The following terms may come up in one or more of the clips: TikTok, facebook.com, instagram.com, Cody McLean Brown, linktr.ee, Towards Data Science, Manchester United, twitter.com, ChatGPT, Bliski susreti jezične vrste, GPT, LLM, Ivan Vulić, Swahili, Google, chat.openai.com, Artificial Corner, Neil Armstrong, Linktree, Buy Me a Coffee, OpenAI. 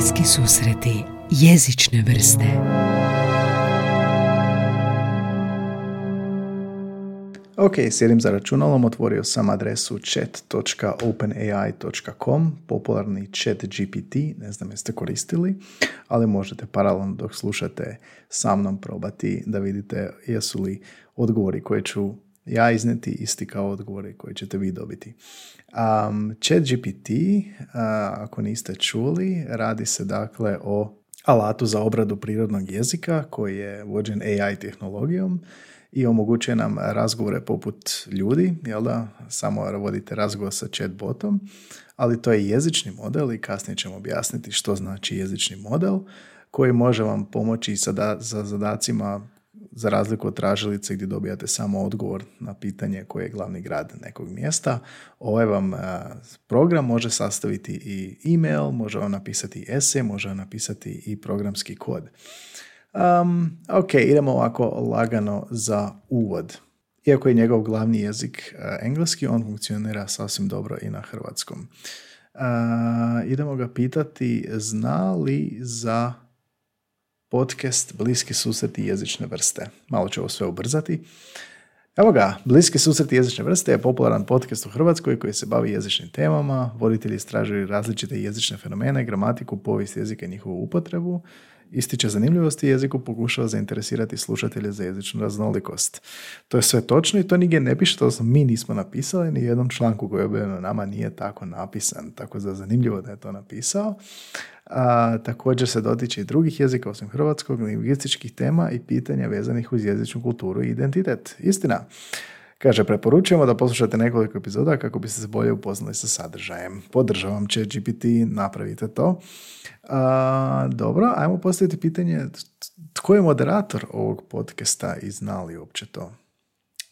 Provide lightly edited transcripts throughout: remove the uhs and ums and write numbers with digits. Bliski susreti jezične vrste. Ok, sjedim za računalom, otvorio sam adresu chat.openai.com, popularni ChatGPT, ne znam jeste koristili, ali možete paralelno dok slušate sa mnom probati da vidite jesu li odgovori koje ću ja izneti isti kao odgovore koje ćete vi dobiti. ChatGPT, ako niste čuli, radi se dakle o alatu za obradu prirodnog jezika koji je vođen AI tehnologijom i omogućuje nam razgovore poput ljudi, jel da? Samo vodite razgovor sa chatbotom, ali to je jezični model i kasnije ćemo objasniti što znači jezični model koji može vam pomoći sa zadacima za razliku od tražilice gdje dobijate samo odgovor na pitanje koji je glavni grad nekog mjesta. Ovaj vam program može sastaviti i email, može vam napisati esej, može vam napisati i programski kod. Ok, idemo ovako lagano za uvod. Iako je njegov glavni jezik engleski, on funkcionira sasvim dobro i na hrvatskom. Idemo ga pitati zna li za podcast Bliski susreti jezične vrste. Malo ću ovo sve ubrzati. Evo ga, Bliski susreti jezične vrste je popularan podcast u Hrvatskoj koji se bavi jezičnim temama. Voditelji istražuju različite jezične fenomene, gramatiku, povijest jezika i njihovu upotrebu. Ističe zanimljivosti jeziku, pokušava zainteresirati slušatelje za jezičnu raznolikost. To je sve točno i to nigdje ne piše, to mi nismo napisali, ni u jednom članku koji je objavljeno nama nije tako napisan, tako da zanimljivo da je to napisao. Također se dotiče i drugih jezika osim hrvatskog, lingvističkih tema i pitanja vezanih uz jezičnu kulturu i identitet. Istina. Kaže, preporučujemo da poslušate nekoliko epizoda kako biste se bolje upoznali sa sadržajem. Podržavam ChatGPT, napravite to. Dobro, ajmo postaviti pitanje tko je moderator ovog podcasta i zna li uopće to?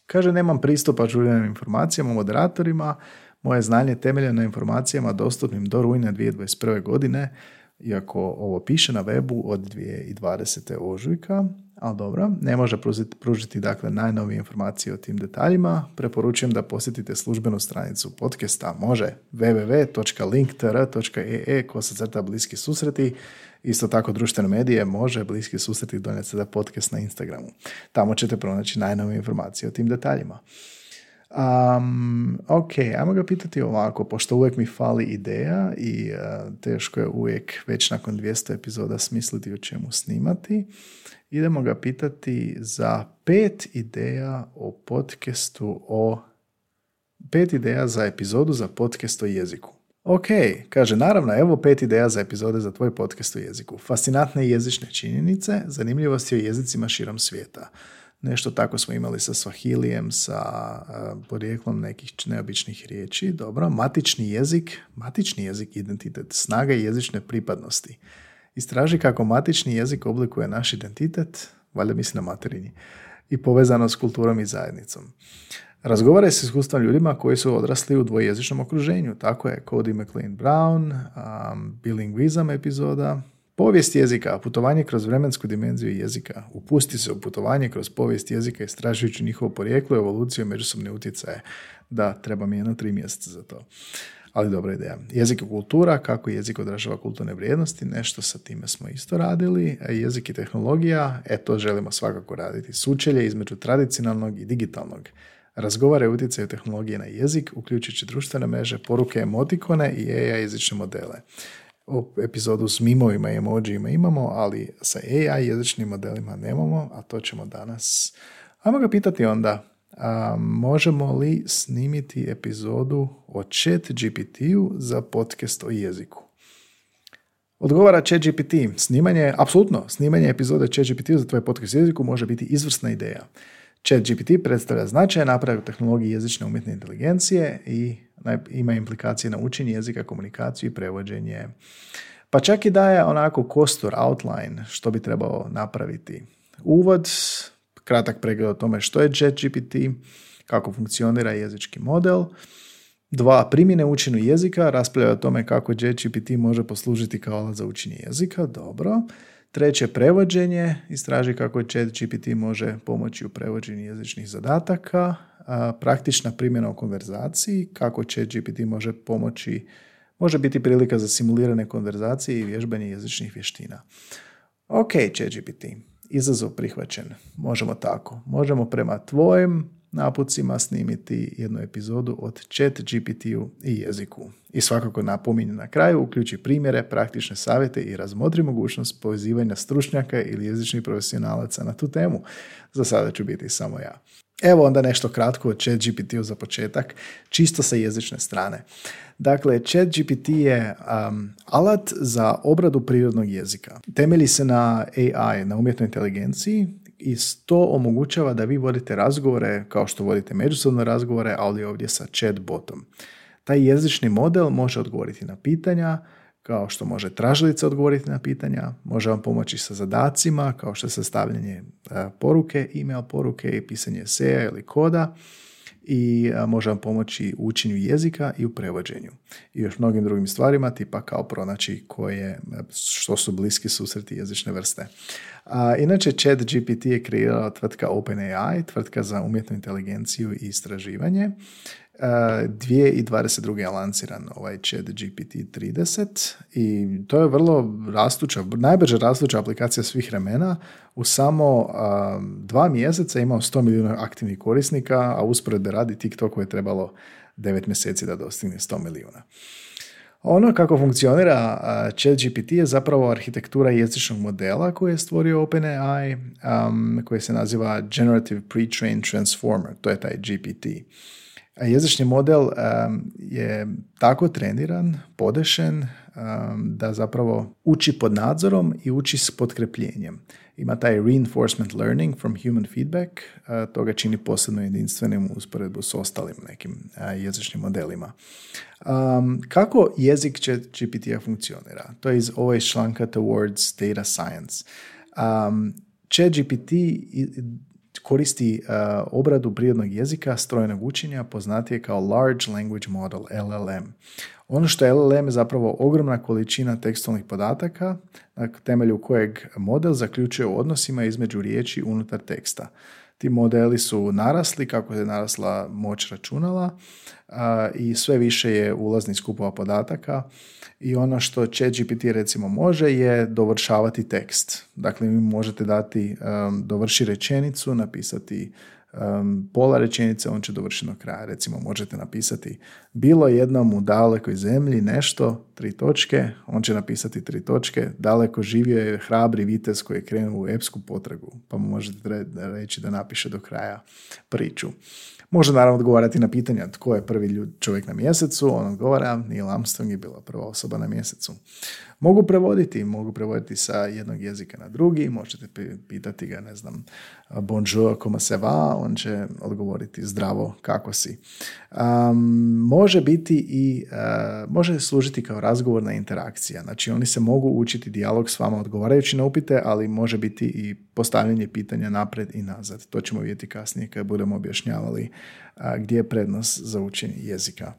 Kaže, nemam pristupa ažuriranim informacijama o moderatorima. Moje znanje temeljeno na informacijama dostupnim do rujna 2021. godine, iako ovo piše na webu od 2020. ožujka. Ali dobro, ne može pružiti dakle najnovije informacije o tim detaljima. Preporučujem da posjetite službenu stranicu podcasta. Može www.linktr.ee / bliski susreti. Isto tako društvene medije može Bliski susreti donijeti sada podcast na Instagramu. Tamo ćete pronaći najnovije informacije o tim detaljima. Ok, ajmo ga pitati ovako, pošto uvijek mi fali ideja i teško je uvijek već nakon 200 epizoda smisliti o čemu snimati, idemo ga pitati za 5 ideja o podcastu, 5 ideja za epizodu za podcast o jeziku. Ok, kaže, naravno, evo 5 ideja za epizode za tvoj podcast o jeziku. Fascinantne jezične činjenice, zanimljivosti o jezicima širom svijeta. Nešto tako smo imali sa Swahilijem, sa porijeklom nekih neobičnih riječi. Dobro, matični jezik, identitet, snaga i jezične pripadnosti. Istraži kako matični jezik oblikuje naš identitet, valjda mislim na materinji, i povezano s kulturom i zajednicom. Razgovaraj s iskustvom ljudima koji su odrasli u dvojezičnom okruženju. Tako je Cody McLean Brown, bilingvizam epizoda. Povijest jezika, putovanje kroz vremensku dimenziju jezika. Upusti se u putovanje kroz povijest jezika istražujući njihovo porijeklo, evoluciju i međusobne utjecaje. Da, treba mi 3 mjeseca za to. Ali dobra ideja. Jezik i kultura, kako jezik odražava kulturne vrijednosti, nešto sa time smo isto radili. Jezik i tehnologija, to želimo svakako raditi. Sučelje između tradicionalnog i digitalnog. Razgovara o utjecaju tehnologije na jezik, uključujući društvene mreže, poruke, emotikone i AI jezične modele. Epizodu s mimovima i emojima imamo, ali sa AI jezičnim modelima nemamo, a to ćemo danas. Ajmo ga pitati onda, možemo li snimiti epizodu o ChatGPT-u za podcast o jeziku? Odgovara ChatGPT. Snimanje epizode ChatGPT-u za tvoj podcast o jeziku može biti izvrsna ideja. ChatGPT predstavlja značajan napredak u tehnologiji jezične umjetne inteligencije i ima implikacije na učenje jezika, komunikaciju i prevođenje. Pa čak i daje onako kostur, outline, što bi trebao napraviti. Uvod, kratak pregled o tome što je ChatGPT, kako funkcionira jezički model. 2. Primjene učinu jezika, raspravlja o tome kako ChatGPT može poslužiti kao alat za učenje jezika. Dobro. 3. Prevođenje, istraži kako ChatGPT može pomoći u prevođenju jezičnih zadataka. Praktična primjena u konverzaciji, kako ChatGPT može pomoći može biti prilika za simulirane konverzacije i vježbanje jezičnih vještina. Ok, ChatGPT, izazov prihvaćen. Možemo tako. Možemo prema tvojim napucima snimiti jednu epizodu od ChatGPT-u i jeziku. I svakako napominje na kraju, uključi primjere, praktične savjete i razmotri mogućnost povezivanja stručnjaka ili jezičnih profesionalaca na tu temu. Za sada ću biti samo ja. Evo onda nešto kratko o ChatGPT-u za početak, čisto sa jezične strane. Dakle, ChatGPT je alat za obradu prirodnog jezika. Temelji se na AI, na umjetnoj inteligenciji, i to omogućava da vi vodite razgovore, kao što vodite međusobne razgovore, ali ovdje sa chatbotom. Taj jezični model može odgovoriti na pitanja, kao što može tražilica odgovoriti na pitanja, može vam pomoći sa zadacima, kao što je sastavljanje poruke, e-mail poruke i pisanje eseja ili koda, i može vam pomoći u učenju jezika i u prevođenju. I još mnogim drugim stvarima, tipa kao pronaći što su bliski susreti jezične vrste. Inače, ChatGPT je kreirala tvrtka OpenAI, tvrtka za umjetnu inteligenciju i istraživanje. 2022. je lanciran ovaj ChatGPT 30 i to je vrlo rastuća, najbrže rastuća aplikacija svih vremena. U samo 2 mjeseca imao 100 milijuna aktivnih korisnika, a usporedbe radi TikToku je trebalo 9 mjeseci da dostigne 100 milijuna. Ono kako funkcionira ChatGPT je zapravo arhitektura jezičnog modela koji je stvorio OpenAI, koji se naziva Generative Pre-trained Transformer, to je taj GPT. Jezični model je tako treniran, podešen, da zapravo uči pod nadzorom i uči s potkrepljenjem. Ima taj reinforcement learning from human feedback, to ga čini posebno jedinstvenim u usporedbu s ostalim nekim jezičnim modelima. Kako jezik ChatGPT-a funkcionira? To je iz članka Towards Data Science. ChatGPT koristi obradu prirodnog jezika strojnog učenja, poznatije kao Large Language Model, LLM. Ono što je LLM je zapravo ogromna količina tekstualnih podataka na temelju kojeg model zaključuje o odnosima između riječi unutar teksta. Ti modeli su narasli kako je narasla moć računala i sve više je ulaznih skupova podataka, i ono što ChatGPT recimo može je dovršavati tekst. Dakle, vi možete dati dovrši rečenicu, napisati pola rečenice, on će dovršiti do kraja. Recimo možete napisati bilo jednom u dalekoj zemlji nešto, 3 točke, on će napisati 3 točke, daleko živio je hrabri vitez koji je krenuo u epsku potragu, pa možete reći da napiše do kraja priču. Može naravno odgovarati na pitanja tko je prvi čovjek na mjesecu, on odgovara Neil Armstrong je bila prva osoba na mjesecu. Mogu prevoditi sa jednog jezika na drugi, možete pitati ga, ne znam, bonjour, comment ça va, on će odgovoriti zdravo, kako si. Može služiti kao razgovorna interakcija, znači oni se mogu učiti dijalog s vama odgovarajući na upite, ali može biti i postavljanje pitanja naprijed i nazad. To ćemo vidjeti kasnije kad budemo objašnjavali gdje je prednost za učenje jezika.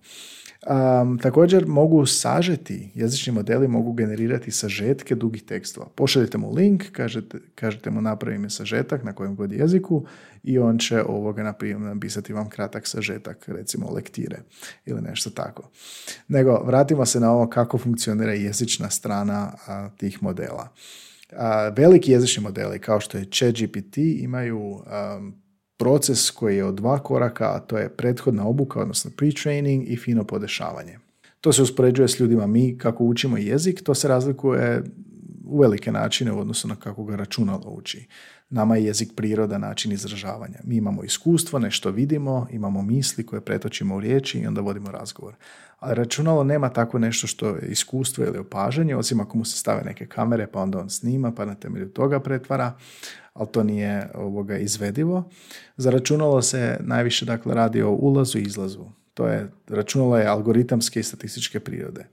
Također mogu sažeti, jezični modeli mogu generirati sažetke dugih tekstova. Pošaljete mu link, kažete mu napravi mi sažetak na kojem god jeziku i on će napisati vam kratak sažetak, recimo lektire ili nešto tako. Nego vratimo se na ovo kako funkcionira jezična strana tih modela. Veliki jezični modeli kao što je ChatGPT imaju proces koji je od 2 koraka, a to je prethodna obuka, odnosno pre-training i fino podešavanje. To se uspoređuje s ljudima. Mi kako učimo jezik, to se razlikuje u velike načine u odnosu na kako ga računalo uči. Nama je jezik priroda, način izražavanja. Mi imamo iskustvo, nešto vidimo, imamo misli koje pretočimo u riječi i onda vodimo razgovor. Ali računalo nema tako nešto što je iskustvo ili opažanje, osim ako mu se stave neke kamere pa onda on snima pa na temelju toga pretvara, ali to nije izvedivo. Za računalo se najviše radi o ulazu i izlazu. Računalo je algoritamske i statističke prirode.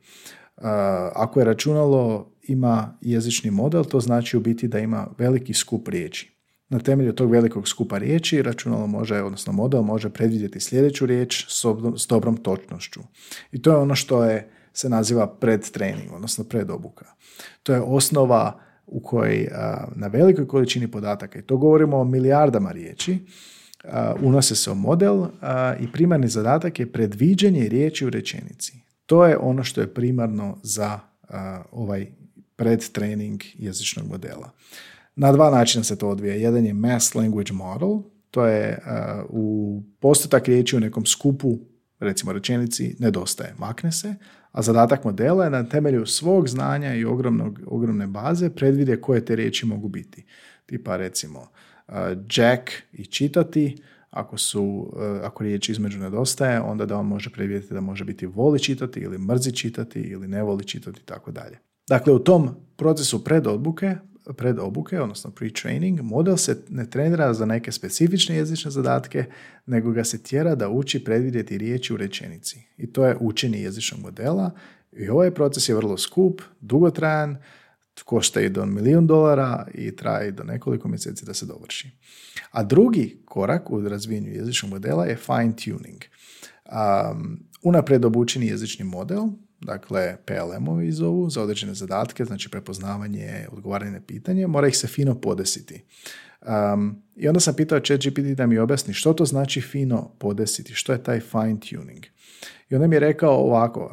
Ako je računalo ima jezični model, to znači u biti da ima veliki skup riječi. Na temelju tog velikog skupa riječi računalo može, odnosno model može predvidjeti sljedeću riječ s dobrom točnošću. I to je ono što se naziva predtrening, odnosno predobuka. To je osnova u kojoj na velikoj količini podataka, i to govorimo o milijardama riječi, unose se u model i primarni zadatak je predviđanje riječi u rečenici. To je ono što je primarno za ovaj predtrening jezičnog modela. Na dva načina se to odvija. Jedan je mass language model, to je u postotak riječi u nekom skupu, recimo rečenici, nedostaje, makne se, a zadatak modela je na temelju svog znanja i ogromne baze predvide koje te riječi mogu biti. Tipa recimo Jack i čitati, ako riječ između nedostaje, onda da on može predvidjeti da može biti voli čitati ili mrzi čitati ili ne voli čitati i tako dalje. Dakle, u tom procesu predobuke, odnosno pre-training, model se ne trenira za neke specifične jezične zadatke, nego ga se tjera da uči predvidjeti riječi u rečenici. I to je učenje jezičnog modela. I ovaj proces je vrlo skup, dugotrajan, košta i do $1 milion i traje do nekoliko mjeseci da se dovrši. A drugi korak u razvijenju jezičnog modela je fine tuning. Unaprijed obučeni jezični model, dakle PLM-ovi zovu, za određene zadatke, znači prepoznavanje, odgovaranje na pitanje, mora ih se fino podesiti. I onda sam pitao ChatGPT da mi objasni što to znači fino podesiti, što je taj fine tuning. I onda mi je rekao ovako,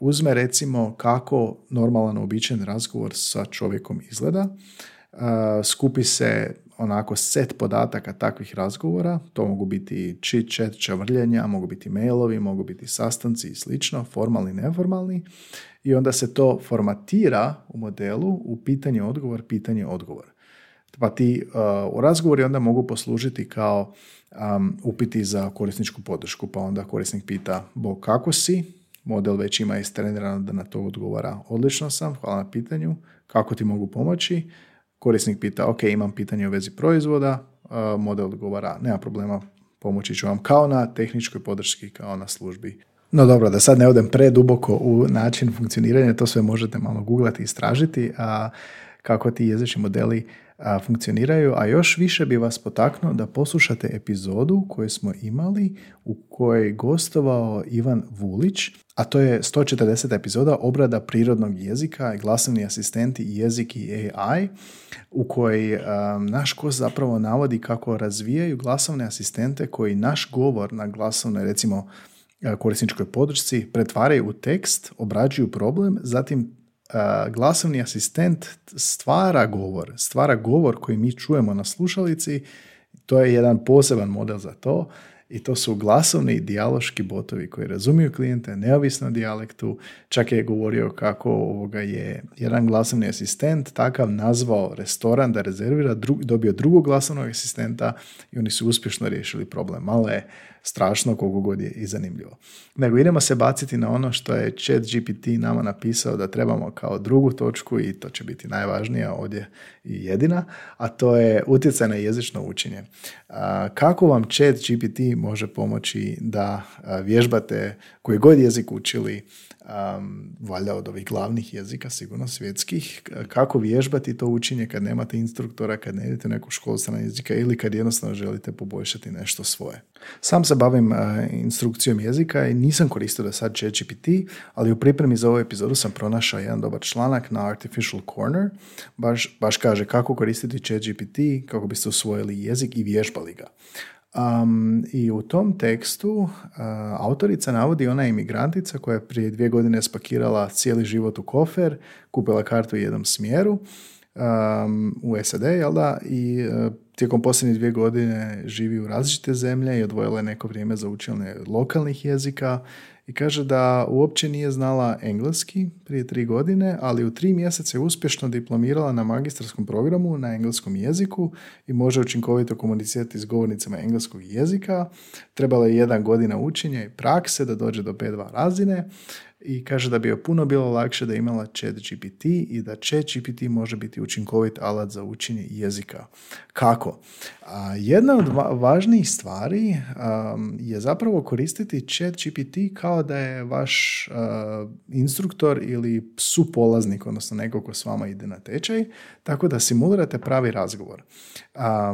uzme recimo kako normalan običajen razgovor sa čovjekom izgleda, skupi se onako set podataka takvih razgovora, to mogu biti chit-chat, čavrljenja, mogu biti mailovi, mogu biti sastanci i slično, formalni, neformalni, i onda se to formatira u modelu u pitanje-odgovor, pitanje-odgovor. Pa ti razgovori onda mogu poslužiti kao upiti za korisničku podršku, pa onda korisnik pita Bog kako si, model već ima istrenirano da na to odgovara odlično sam, hvala na pitanju, kako ti mogu pomoći. Korisnik pita, ok, imam pitanje u vezi proizvoda, model odgovara, nema problema, pomoći ću vam, kao na tehničkoj podrški, kao na službi. No dobro, da sad ne odem preduboko u način funkcioniranja, to sve možete malo googlati i istražiti, kako ti jezični modeli funkcioniraju, a još više bi vas potaknuo da poslušate epizodu koju smo imali u kojoj je gostovao Ivan Vulić, a to je 140. epizoda obrada prirodnog jezika, glasovni asistenti, jezik i AI, u kojoj naš gost zapravo navodi kako razvijaju glasovne asistente koji naš govor na glasovnoj, recimo korisničkoj podršci, pretvaraju u tekst, obrađuju problem, zatim glasovni asistent stvara govor koji mi čujemo na slušalici. To je jedan poseban model za to i to su glasovni dijaloški botovi koji razumiju klijente neovisno o dijalektu. Čak je govorio kako je jedan glasovni asistent takav nazvao restoran da rezervira, dobio drugog glasovnog asistenta i oni su uspješno riješili problem. Malo je strašno koliko god je i zanimljivo. Nego idemo se baciti na ono što je ChatGPT nama napisao da trebamo kao drugu točku, i to će biti najvažnija ovdje i jedina, a to je utjecaj na jezično učenje. Kako vam ChatGPT može pomoći da vježbate koji god jezik učili, valjda od ovih glavnih jezika, sigurno svjetskih, kako vježbati to učenje kad nemate instruktora, kad ne idete u neku školu stranog jezika ili kad jednostavno želite poboljšati nešto svoje. Sam se bavim instrukcijom jezika i nisam koristio do sad ChatGPT, ali u pripremi za ovu epizodu sam pronašao jedan dobar članak na Artificial Corner, baš kaže kako koristiti ChatGPT kako biste usvojili jezik i vježbali ga. I u tom tekstu autorica navodi ona imigrantica koja je prije 2 godine spakirala cijeli život u kofer, kupila kartu u jednom smjeru u SAD, jel da, i tijekom posljednjih 2 godine živi u različite zemlje i odvojila je neko vrijeme za učenje lokalnih jezika i kaže da uopće nije znala engleski prije 3 godine, ali u 3 mjeseca je uspješno diplomirala na magistarskom programu na engleskom jeziku i može učinkovito komunicirati s govornicama engleskog jezika. Trebala je 1 godina učenja i prakse da dođe do B2 razine i kaže da bi joj puno bilo lakše da imala ChatGPT i da ChatGPT može biti učinkovit alat za učenje jezika. Kako? Jedna od važnijih stvari je zapravo koristiti ChatGPT kao da je vaš instruktor ili supolaznik, odnosno neko ko s vama ide na tečaj, tako da simulirate pravi razgovor.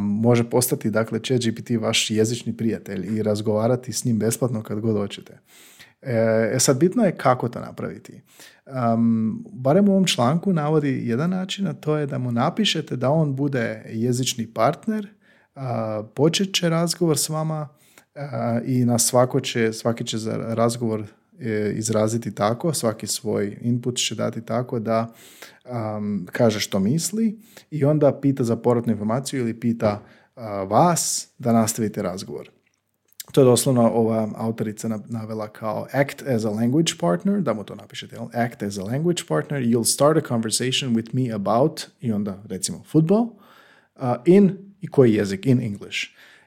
Može postati, dakle, ChatGPT vaš jezični prijatelj i razgovarati s njim besplatno kad god hoćete. Sad bitno je kako to napraviti. Barem u ovom članku navodi jedan način, a to je da mu napišete da on bude jezični partner, počet će razgovor s vama i na svaki će razgovor izraziti tako, svaki svoj input će dati tako da kaže što misli i onda pita za povratnu informaciju ili pita vas da nastavite razgovor. To je doslovno ova autorica navela kao act as a language partner, da mu to napišete, act as a language partner, you'll start a conversation with me about, i onda recimo football, i koji jezik, in English.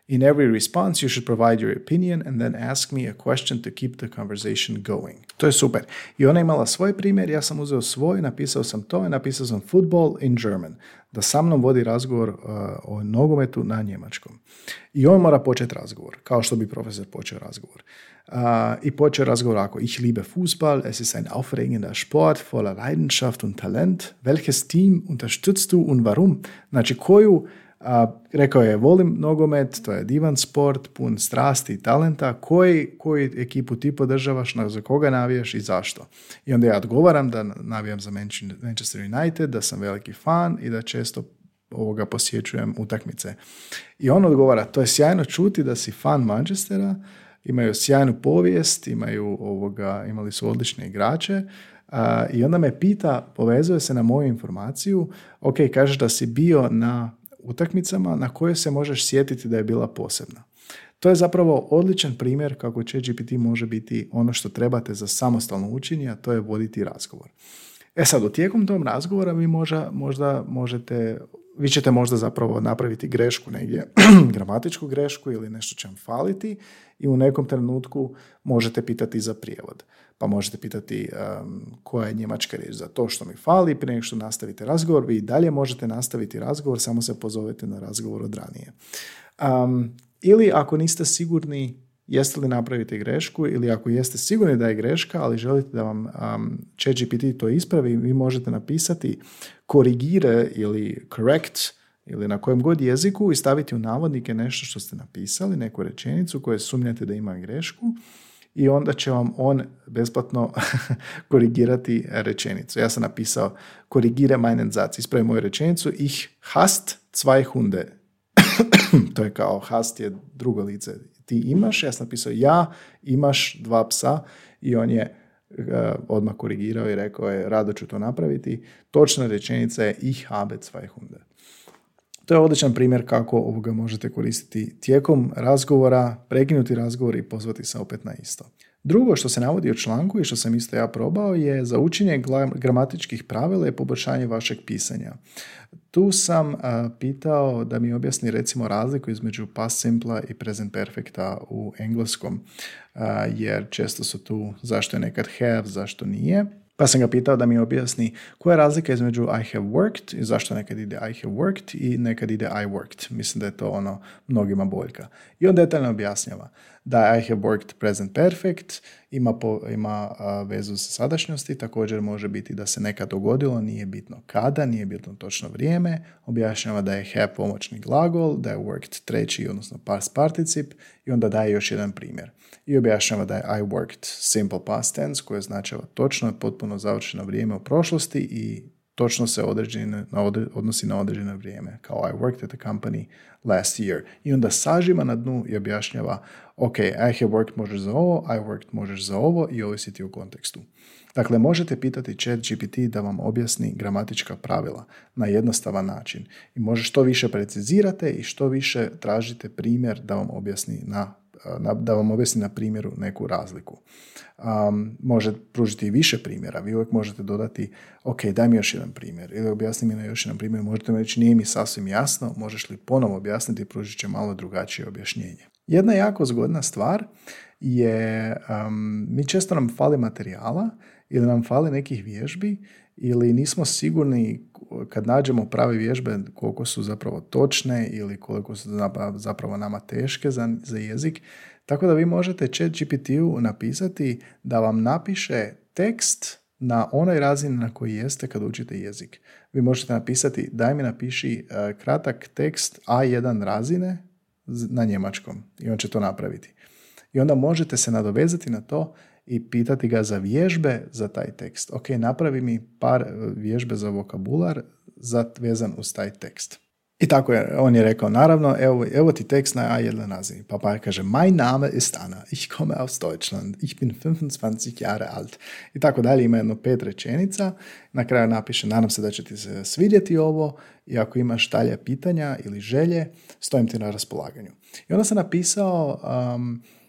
In every response you should provide your opinion and then ask me a question to keep the conversation going. To je super. I ona imala svoj primjer, ja sam uzeo svoj, napisao sam to i napisao sam football in German. Da sa mnom vodi razgovor o nogometu na njemačkom. I on mora početi razgovor, kao što bi profesor počeo razgovor. I počeo razgovor ako ich liebe Fußball, es ist ein aufregender Sport, voller Leidenschaft und Talent. Welches Team unterstützt du und warum? Znači koju... rekao je, volim nogomet, to je divan sport, pun strasti i talenta, koji ekipu ti podržavaš, za koga navijaš i zašto. I onda ja odgovaram da navijam za Manchester United, da sam veliki fan i da često posjećujem utakmice. I on odgovara, to je sjajno čuti da si fan Manchestera, imaju sjajnu povijest, imali su odlične igrače. I onda me pita, povezuje se na moju informaciju, ok, kažeš da si bio na utakmicama na koje se možeš sjetiti da je bila posebna. To je zapravo odličan primjer kako ChatGPT može biti ono što trebate za samostalno učenje, a to je voditi razgovor. E sad, u tijekom tom razgovora vi ćete možda zapravo napraviti grešku negdje, gramatičku grešku ili nešto će vam faliti i u nekom trenutku možete pitati za prijevod. Pa možete pitati koja je njemačka riječ za to što mi fali, prije nego što nastavite razgovor, vi i dalje možete nastaviti razgovor, samo se pozovete na razgovor od ranije. Ili ako niste sigurni jeste li napravite grešku ili ako jeste sigurni da je greška, ali želite da vam ChatGPT to ispravi, vi možete napisati korigire ili correct ili na kojem god jeziku i staviti u navodnike nešto što ste napisali, neku rečenicu koju sumnjate da ima grešku i onda će vam on besplatno korigirati rečenicu. Ja sam napisao korigire meinen Satz, ispravi moju rečenicu, ich hast zwei Hunde. To je kao hast je drugo lice. Ti imaš, ja sam napisao ja, imaš dva psa i on je odmah korigirao i rekao je rado ću to napraviti. Točna rečenica je ich habe zwei Hunde. To je odličan primjer kako ovoga možete koristiti tijekom razgovora, prekinuti razgovor i pozvati se opet na isto. Drugo što se navodi u članku i što sam isto ja probao je za učenje gramatičkih pravila i poboljšanje vašeg pisanja. Tu sam pitao da mi objasni recimo razliku između past simpla i present perfecta u engleskom, jer često su tu zašto je nekad have, zašto nije. Pa sam ga pitao da mi objasni koja je razlika između I have worked i zašto nekad ide I have worked i nekad ide I worked. Mislim da je to ono mnogima boljka. I on detaljno objašnjava da I have worked present perfect ima vezu sa sadašnjosti, također može biti da se nekad dogodilo, nije bitno kada, nije bitno točno vrijeme, objašnjava da je have pomoćni glagol, da je worked treći, odnosno past particip i onda daje još jedan primjer. I objašnjava da je I worked simple past tense koje označava točno i potpuno završeno vrijeme u prošlosti i točno se odnosi na određeno vrijeme, kao I worked at a company last year. I onda sažima na dnu i objašnjava, ok, I have worked možeš za ovo, I worked možeš za ovo i ovisiti o kontekstu. Dakle, možete pitati ChatGPT da vam objasni gramatička pravila na jednostavan način. I može što više precizirate i što više tražite primjer da vam objasni na primjeru neku razliku. Može pružiti i više primjera. Vi uvijek možete dodati, ok, daj mi još jedan primjer ili objasni mi na još jedan primjer. Možete mi reći, nije mi sasvim jasno, možeš li ponovo objasniti i pružit će malo drugačije objašnjenje. Jedna jako zgodna stvar je, mi često nam fali materijala ili nam fali nekih vježbi ili nismo sigurni kad nađemo prave vježbe koliko su zapravo točne ili koliko su zapravo nama teške za jezik. Tako da vi možete ChatGPT-u napisati da vam napiše tekst na onoj razini na koji jeste kad učite jezik. Vi možete napisati daj mi napiši kratak tekst A1 razine na njemačkom i on će to napraviti. I onda možete se nadovezati na to i pitati ga za vježbe za taj tekst. Ok, napravi mi par vježbe za vokabular vezan uz taj tekst. I tako je, on je rekao, naravno, evo ti tekst na A1 naziv. Papa kaže, mein Name ist Anna, ich komme aus Deutschland, ich bin 25 Jahre alt. I tako dalje, ima jedno 5 rečenica. Na kraju napiše, nadam se da će ti se svidjeti ovo i ako imaš dalje pitanja ili želje, stojim ti na raspolaganju. I onda sam napisao,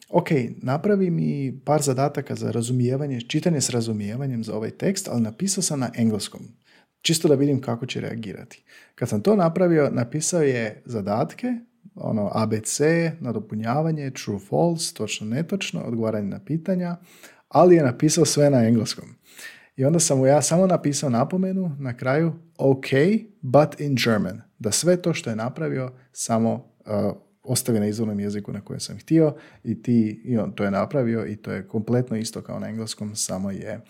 ok, napravi mi par zadataka za razumijevanje, čitanje s razumijevanjem za ovaj tekst, ali napisao sam na engleskom. Čisto da vidim kako će reagirati. Kad sam to napravio, napisao je zadatke, ono ABC, nadopunjavanje, true, false, točno, netočno, odgovaranje na pitanja, ali je napisao sve na engleskom. I onda sam mu ja samo napisao napomenu na kraju, ok, but in German. Da sve to što je napravio samo ostavi na izvornom jeziku na kojem sam htio i on to je napravio i to je kompletno isto kao na engleskom, samo je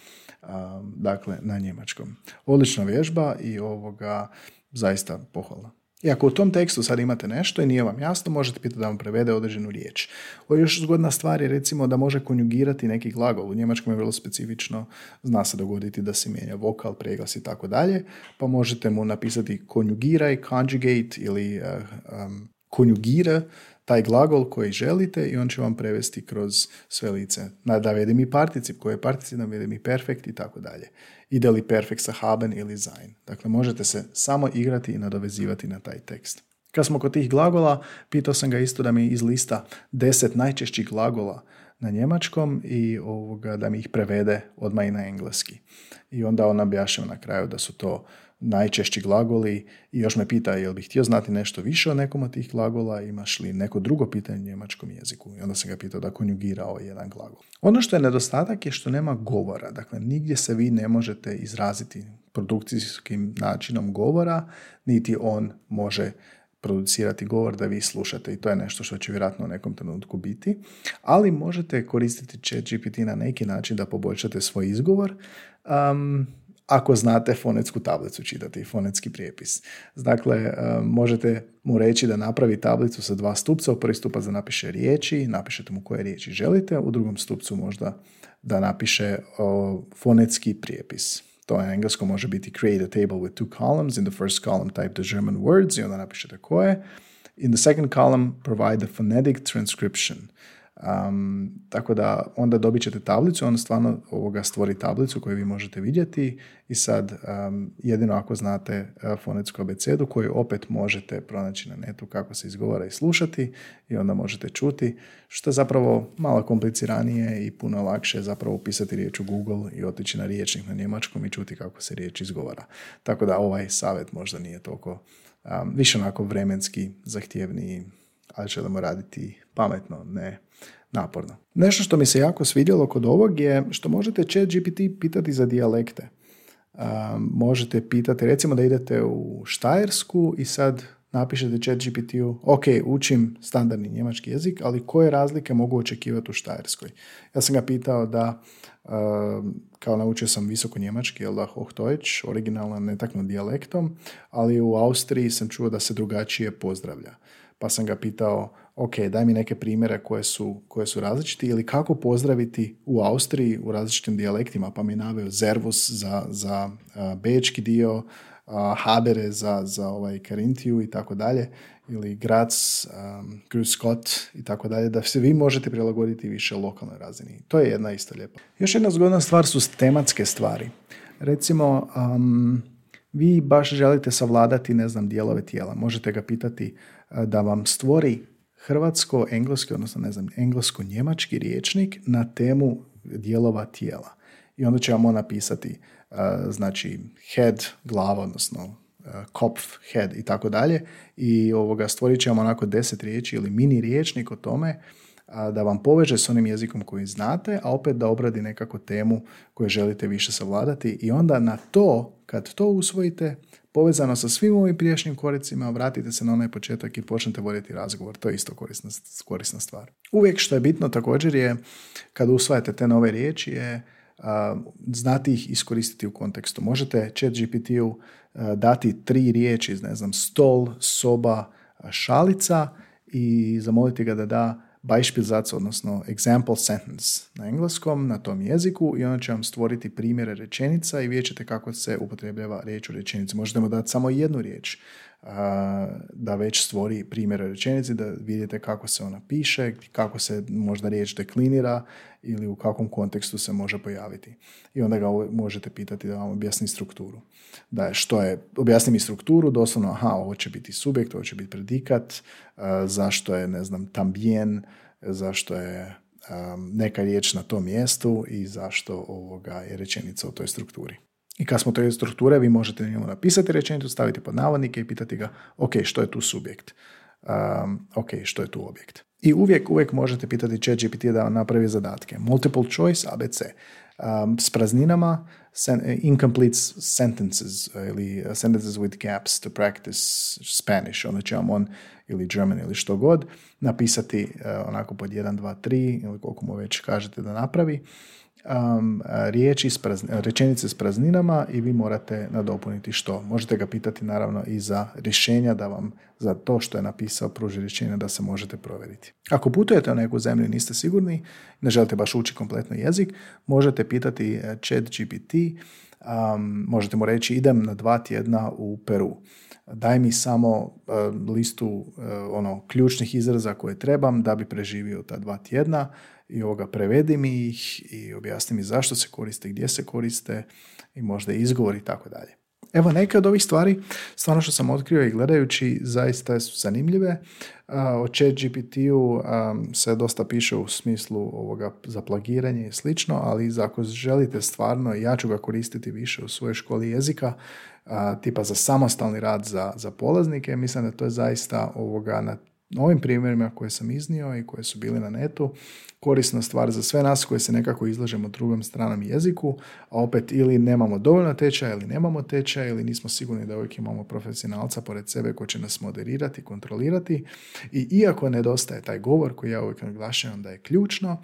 dakle na njemačkom. Odlična vježba i ovoga zaista pohvalno. I ako u tom tekstu sad imate nešto i nije vam jasno, možete pitati da vam prevede određenu riječ. Ovo je još zgodna stvar je recimo da može konjugirati neki glagol. U njemačkom je vrlo specifično, zna se dogoditi da se mijenja vokal, preglas i tako dalje, pa možete mu napisati konjugiraj, conjugate ili konjugira taj glagol koji želite i on će vam prevesti kroz sve lice. Navedi mi particip, koji je particip, navedi mi perfekt i tako dalje. Ide li perfekt sa haben ili sein. Dakle, možete se samo igrati i nadovezivati na taj tekst. Kad smo kod tih glagola, pitao sam ga isto da mi izlista 10 najčešćih glagola na njemačkom i da mi ih prevede odmah i na engleski. I onda on objašnja na kraju da su to najčešći glagoli i još me pita jel bi htio znati nešto više o nekom od tih glagola, imaš li neko drugo pitanje u njemačkom jeziku. I onda sam ga pitao da konjugirao jedan glagol. Ono što je nedostatak je što nema govora. Dakle, nigdje se vi ne možete izraziti produkcijskim načinom govora, niti on može producirati govor da vi slušate i to je nešto što će vjerojatno u nekom trenutku biti, ali možete koristiti ChatGPT na neki način da poboljšate svoj izgovor ako znate fonetsku tablicu čitati, fonetski prijepis. Dakle, možete mu reći da napravi tablicu sa 2 stupca, u prvi stupac da napiše riječi, napišete mu koje riječi želite, u drugom stupcu možda da napiše fonetski prijepis. To na engleskom može biti create a table with 2 columns, in the first column type the German words, i onda napišete koje. In the second column provide the phonetic transcription. Tako da onda dobit ćete tablicu, on stvarno stvori tablicu koju vi možete vidjeti i sad jedino ako znate fonetsku abecedu koju opet možete pronaći na netu kako se izgovara i slušati i onda možete čuti, što je zapravo malo kompliciranije i puno lakše zapravo upisati riječ u Google i otići na riječnik na njemačkom i čuti kako se riječ izgovara. Tako da ovaj savjet možda nije toliko više onako vremenski zahtjevniji, ali želimo raditi pametno, ne naporno. Nešto što mi se jako svidjelo kod ovog je što možete ChatGPT pitati za dijalekte. Možete pitati, recimo da idete u Štajersku i sad napišete ChatGPT-u, ok, učim standardni njemački jezik, ali koje razlike mogu očekivati u Štajerskoj? Ja sam ga pitao da, kao naučio sam visoko njemački, jel da, Hochdeutsch, originalno netaknut dijalektom, ali u Austriji sam čuo da se drugačije pozdravlja. Pa sam ga pitao, ok, daj mi neke primjere koje su različiti ili kako pozdraviti u Austriji u različitim dijalektima, pa mi naveo servus za bečki dio, habere za Karintiju i tako dalje, ili Graz, Grüß Gott i tako dalje, da se vi možete prilagoditi više lokalnoj razini. To je jedna isto lijepa. Još jedna zgodna stvar su tematske stvari. Recimo, vi baš želite savladati, dijelove tijela. Možete ga pitati da vam stvori hrvatsko-engleski, odnosno englesko-njemački riječnik na temu dijelova tijela. I onda će vam on napisati head, glava, odnosno kopf, head i tako dalje. I stvorit će vam onako 10 riječi ili mini riječnik o tome da vam poveže s onim jezikom koji znate, a opet da obradi nekako temu koju želite više savladati i onda na to, kad to usvojite, povezano sa svim ovim prijašnjim koracima, vratite se na onaj početak i počnete voditi razgovor. To je isto korisna stvar. Uvijek što je bitno također je, kad usvajate te nove riječi, je znati ih iskoristiti u kontekstu. Možete ChatGPT-u dati 3 riječi, stol, soba, šalica i zamoliti ga da da Beispielsatz, odnosno example sentence na engleskom, na tom jeziku i onda će vam stvoriti primjere rečenica i vidjet ćete kako se upotrebljava riječ u rečenici. Možete mu dati samo jednu riječ. da već stvori primjer rečenice, da vidite kako se ona piše, kako se možda riječ deklinira ili u kakvom kontekstu se može pojaviti. I onda ga možete pitati da vam objasni strukturu. Da, što je, objasni mi strukturu, doslovno, aha, ovo će biti subjekt, ovo će biti predikat, zašto je, ne znam, también, zašto je neka riječ na tom mjestu i zašto je rečenica u toj strukturi. I kad smo te strukture, vi možete njemu napisati rečenicu, staviti pod navodnike i pitati ga, ok, što je tu subjekt? Ok, što je tu objekt? I uvijek možete pitati ChatGPT da napravi zadatke. Multiple choice, ABC. S prazninama, incomplete sentences, ili sentences with gaps to practice Spanish, onda će vam on ili German ili što god napisati onako pod 1, 2, 3 ili koliko mu već kažete da napravi. Rečenice s prazninama i vi morate nadopuniti što. Možete ga pitati naravno i za rješenja da vam za to što je napisao pruži rješenja da se možete provjeriti. Ako putujete u neku zemlju, niste sigurni, ne želite baš ući kompletno jezik, možete pitati ChatGPT, možete mu reći idem na 2 tjedna u Peru. Daj mi samo listu ključnih izraza koje trebam da bi preživio ta 2 tjedna i prevedi mi ih i objasni mi zašto se koriste, gdje se koriste i možda izgovor i tako dalje. Evo neke od ovih stvari, stvarno što sam otkrio i gledajući, zaista su zanimljive. O ChatGPT-u se dosta piše u smislu za plagiranje i slično, ali ako želite stvarno, ja ću ga koristiti više u svojoj školi jezika, tipa za samostalni rad za polaznike, mislim da to je zaista na ovim primjerima koje sam iznio i koje su bili na netu, korisna stvar za sve nas koji se nekako izlažemo drugom stranom jeziku, a opet ili nemamo dovoljno tečaja ili nemamo tečaja ili nismo sigurni da uvijek imamo profesionalca pored sebe koji će nas moderirati, kontrolirati i iako nedostaje taj govor koji ja uvijek naglašavam da je ključno,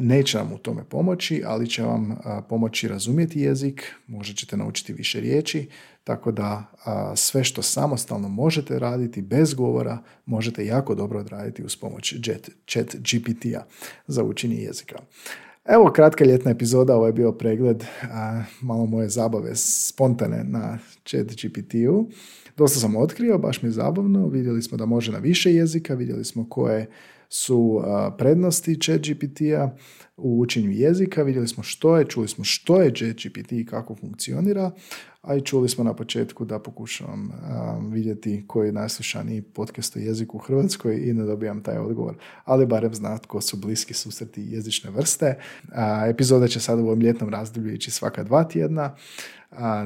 neće vam u tome pomoći, ali će vam pomoći razumjeti jezik, možda ćete naučiti više riječi, tako da sve što samostalno možete raditi bez govora, možete jako dobro odraditi uz pomoć ChatGPT-a za učenje jezika. Evo kratka ljetna epizoda, ovo je bio pregled malo moje zabave spontane na ChatGPT-u. Dosta sam otkrio, baš mi je zabavno, vidjeli smo da može na više jezika, vidjeli smo koje su prednosti ChatGPT-a u učenju jezika, vidjeli smo što je, čuli smo što je ChatGPT i kako funkcionira, a i čuli smo na početku da pokušavam vidjeti koji je najslušaniji podcast o jeziku u Hrvatskoj i ne dobijam taj odgovor, ali barem znam tko su bliski susreti jezične vrste. Epizoda će sad u ovom ljetnom razdoblju ići svaka 2 tjedna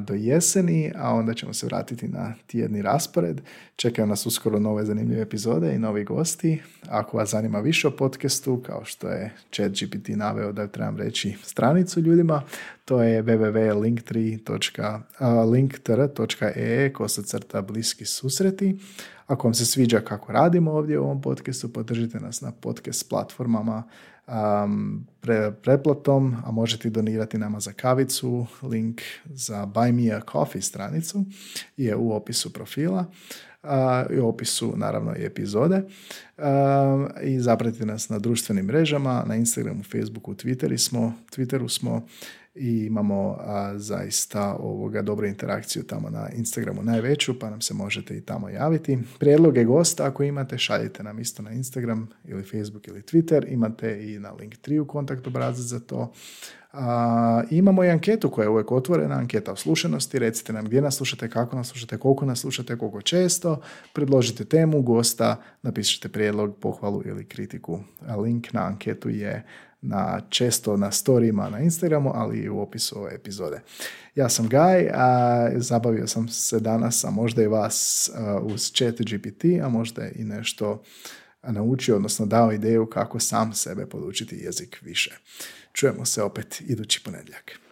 do jeseni, a onda ćemo se vratiti na tjedni raspored. Čekaju nas uskoro nove zanimljive epizode i novi gosti. Ako vas zanima više o podcastu, kao što je ChatGPT naveo da trebam reći stranicu ljudima, to je www.linktr.ee / bliski susreti. Ako vam se sviđa kako radimo ovdje u ovom podcastu, podržite nas na podcast platformama pretplatom, a možete donirati nama za kavicu. Link za Buy Me a Coffee stranicu je u opisu profila i u opisu naravno i epizode. I zapratite nas na društvenim mrežama, na Instagramu, Facebooku, Twitteru smo i imamo zaista dobru interakciju tamo na Instagramu najveću, pa nam se možete i tamo javiti. Prijedloge gosta ako imate, šaljite nam isto na Instagram ili Facebook ili Twitter, imate i na Linktree kontakt obrazac za to. Imamo i anketu koja je uvijek otvorena, anketa o slušanosti, recite nam gdje nas slušate, kako nas slušate, koliko nas slušate, koliko često, predložite temu, gosta, napišite prijedlog, pohvalu ili kritiku. Link na anketu je često na storijima na Instagramu, ali i u opisu ove epizode. Ja sam Gaj, zabavio sam se danas, a možda i vas uz ChatGPT, a možda i nešto naučio, odnosno dao ideju kako sam sebe podučiti jezik više. Čujemo se opet idući ponedjeljak.